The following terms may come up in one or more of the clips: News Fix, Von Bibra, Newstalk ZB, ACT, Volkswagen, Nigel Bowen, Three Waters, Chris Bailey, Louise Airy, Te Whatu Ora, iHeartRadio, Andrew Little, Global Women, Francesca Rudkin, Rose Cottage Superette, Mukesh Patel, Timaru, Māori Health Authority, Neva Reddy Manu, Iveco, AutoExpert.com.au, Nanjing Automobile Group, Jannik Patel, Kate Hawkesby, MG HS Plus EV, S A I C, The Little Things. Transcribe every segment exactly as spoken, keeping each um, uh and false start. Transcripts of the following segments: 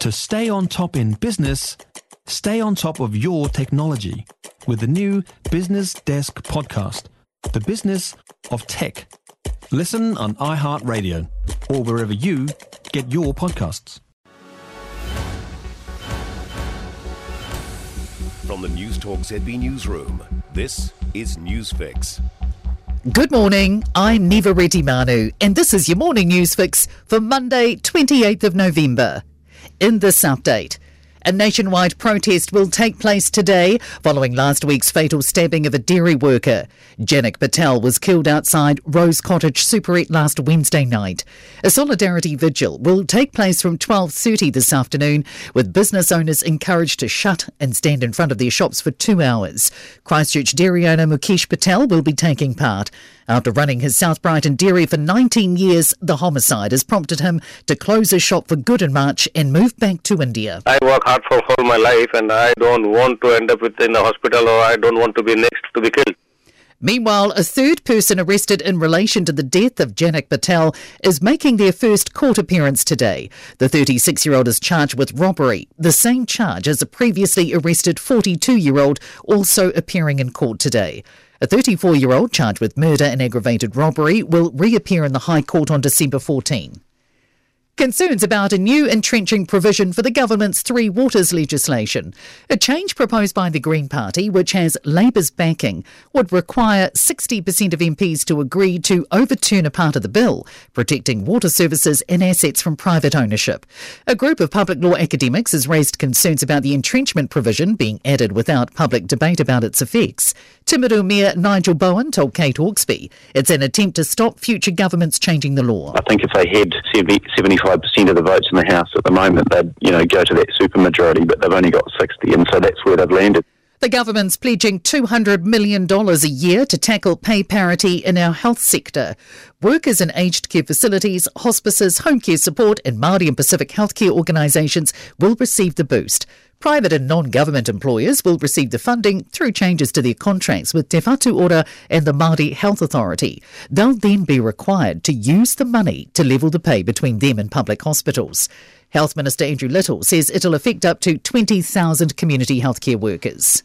To stay on top in business, stay on top of your technology with the new Business Desk podcast, The Business of Tech. Listen on iHeartRadio or wherever you get your podcasts. From the Newstalk Z B newsroom, this is News Fix. Good morning, I'm Neva Reddy Manu, and this is your morning News Fix for Monday, twenty-eighth of November. In this update, a nationwide protest will take place today following last week's fatal stabbing of a dairy worker. Jannik Patel was killed outside Rose Cottage Superette last Wednesday night. A solidarity vigil will take place from twelve thirty this afternoon, with business owners encouraged to shut and stand in front of their shops for two hours. Christchurch dairy owner Mukesh Patel will be taking part. After running his South Brighton dairy for nineteen years, the homicide has prompted him to close his shop for good in March and move back to India. I work hard for all my life and I don't want to end up in a hospital, or I don't want to be next to be killed. Meanwhile, a third person arrested in relation to the death of Jannik Patel is making their first court appearance today. The thirty-six-year-old is charged with robbery, the same charge as a previously arrested forty-two-year-old also appearing in court today. A thirty-four-year-old charged with murder and aggravated robbery will reappear in the High Court on December fourteenth. Concerns about a new entrenching provision for the government's Three Waters legislation. A change proposed by the Green Party, which has Labour's backing, would require sixty percent of M Ps to agree to overturn a part of the bill, protecting water services and assets from private ownership. A group of public law academics has raised concerns about the entrenchment provision being added without public debate about its effects. Timaru Mayor Nigel Bowen told Kate Hawkesby it's an attempt to stop future governments changing the law. I think if they had seventy, seventy-five of the votes in the House at the moment, they'd, you know, go to that supermajority, but they've only got sixty, and so that's where they've landed. The government's pledging two hundred million dollars a year to tackle pay parity in our health sector. Workers in aged care facilities, hospices, home care support and Māori and Pacific healthcare organisations will receive the boost. Private and non-government employers will receive the funding through changes to their contracts with Te Whatu Ora and the Māori Health Authority. They'll then be required to use the money to level the pay between them and public hospitals. Health Minister Andrew Little says it'll affect up to twenty thousand community healthcare workers.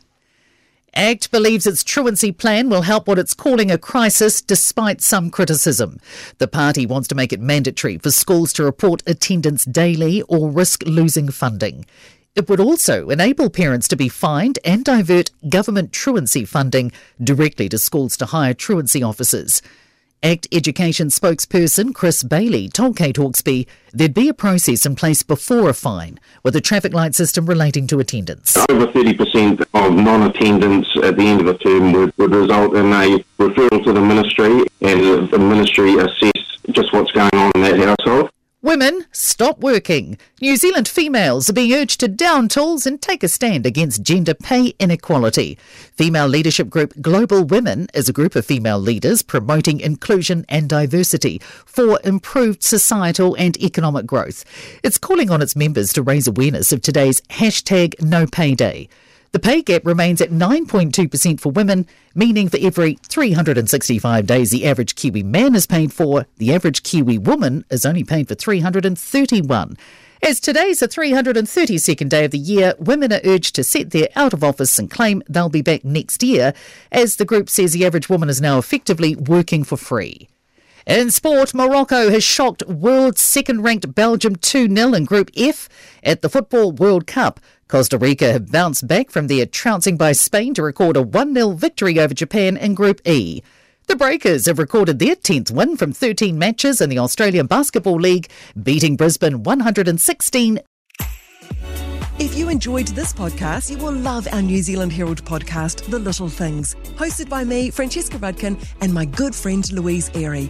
ACT believes its truancy plan will help what it's calling a crisis despite some criticism. The party wants to make it mandatory for schools to report attendance daily or risk losing funding. It would also enable parents to be fined and divert government truancy funding directly to schools to hire truancy officers. ACT Education spokesperson Chris Bailey told Kate Hawkesby there'd be a process in place before a fine with a traffic light system relating to attendance. Over thirty percent of non-attendance at the end of a term would, would result in a referral to the ministry, and the ministry assess just what's going on in that household. Women, stop working. New Zealand females are being urged to down tools and take a stand against gender pay inequality. Female leadership group Global Women is a group of female leaders promoting inclusion and diversity for improved societal and economic growth. It's calling on its members to raise awareness of today's hashtag No Pay Day. The pay gap remains at nine point two percent for women, meaning for every three hundred sixty-five days the average Kiwi man is paid for, the average Kiwi woman is only paid for three hundred thirty-one. As today's the three hundred thirty-second day of the year, women are urged to set their out of office and claim they'll be back next year, as the group says the average woman is now effectively working for free. In sport, Morocco has shocked world second-ranked Belgium two nil in Group F at the Football World Cup. Costa Rica have bounced back from their trouncing by Spain to record a one nil victory over Japan in Group E. The Breakers have recorded their tenth win from thirteen matches in the Australian Basketball League, beating Brisbane one hundred sixteen. If you enjoyed this podcast, you will love our New Zealand Herald podcast, The Little Things, hosted by me, Francesca Rudkin, and my good friend Louise Airy.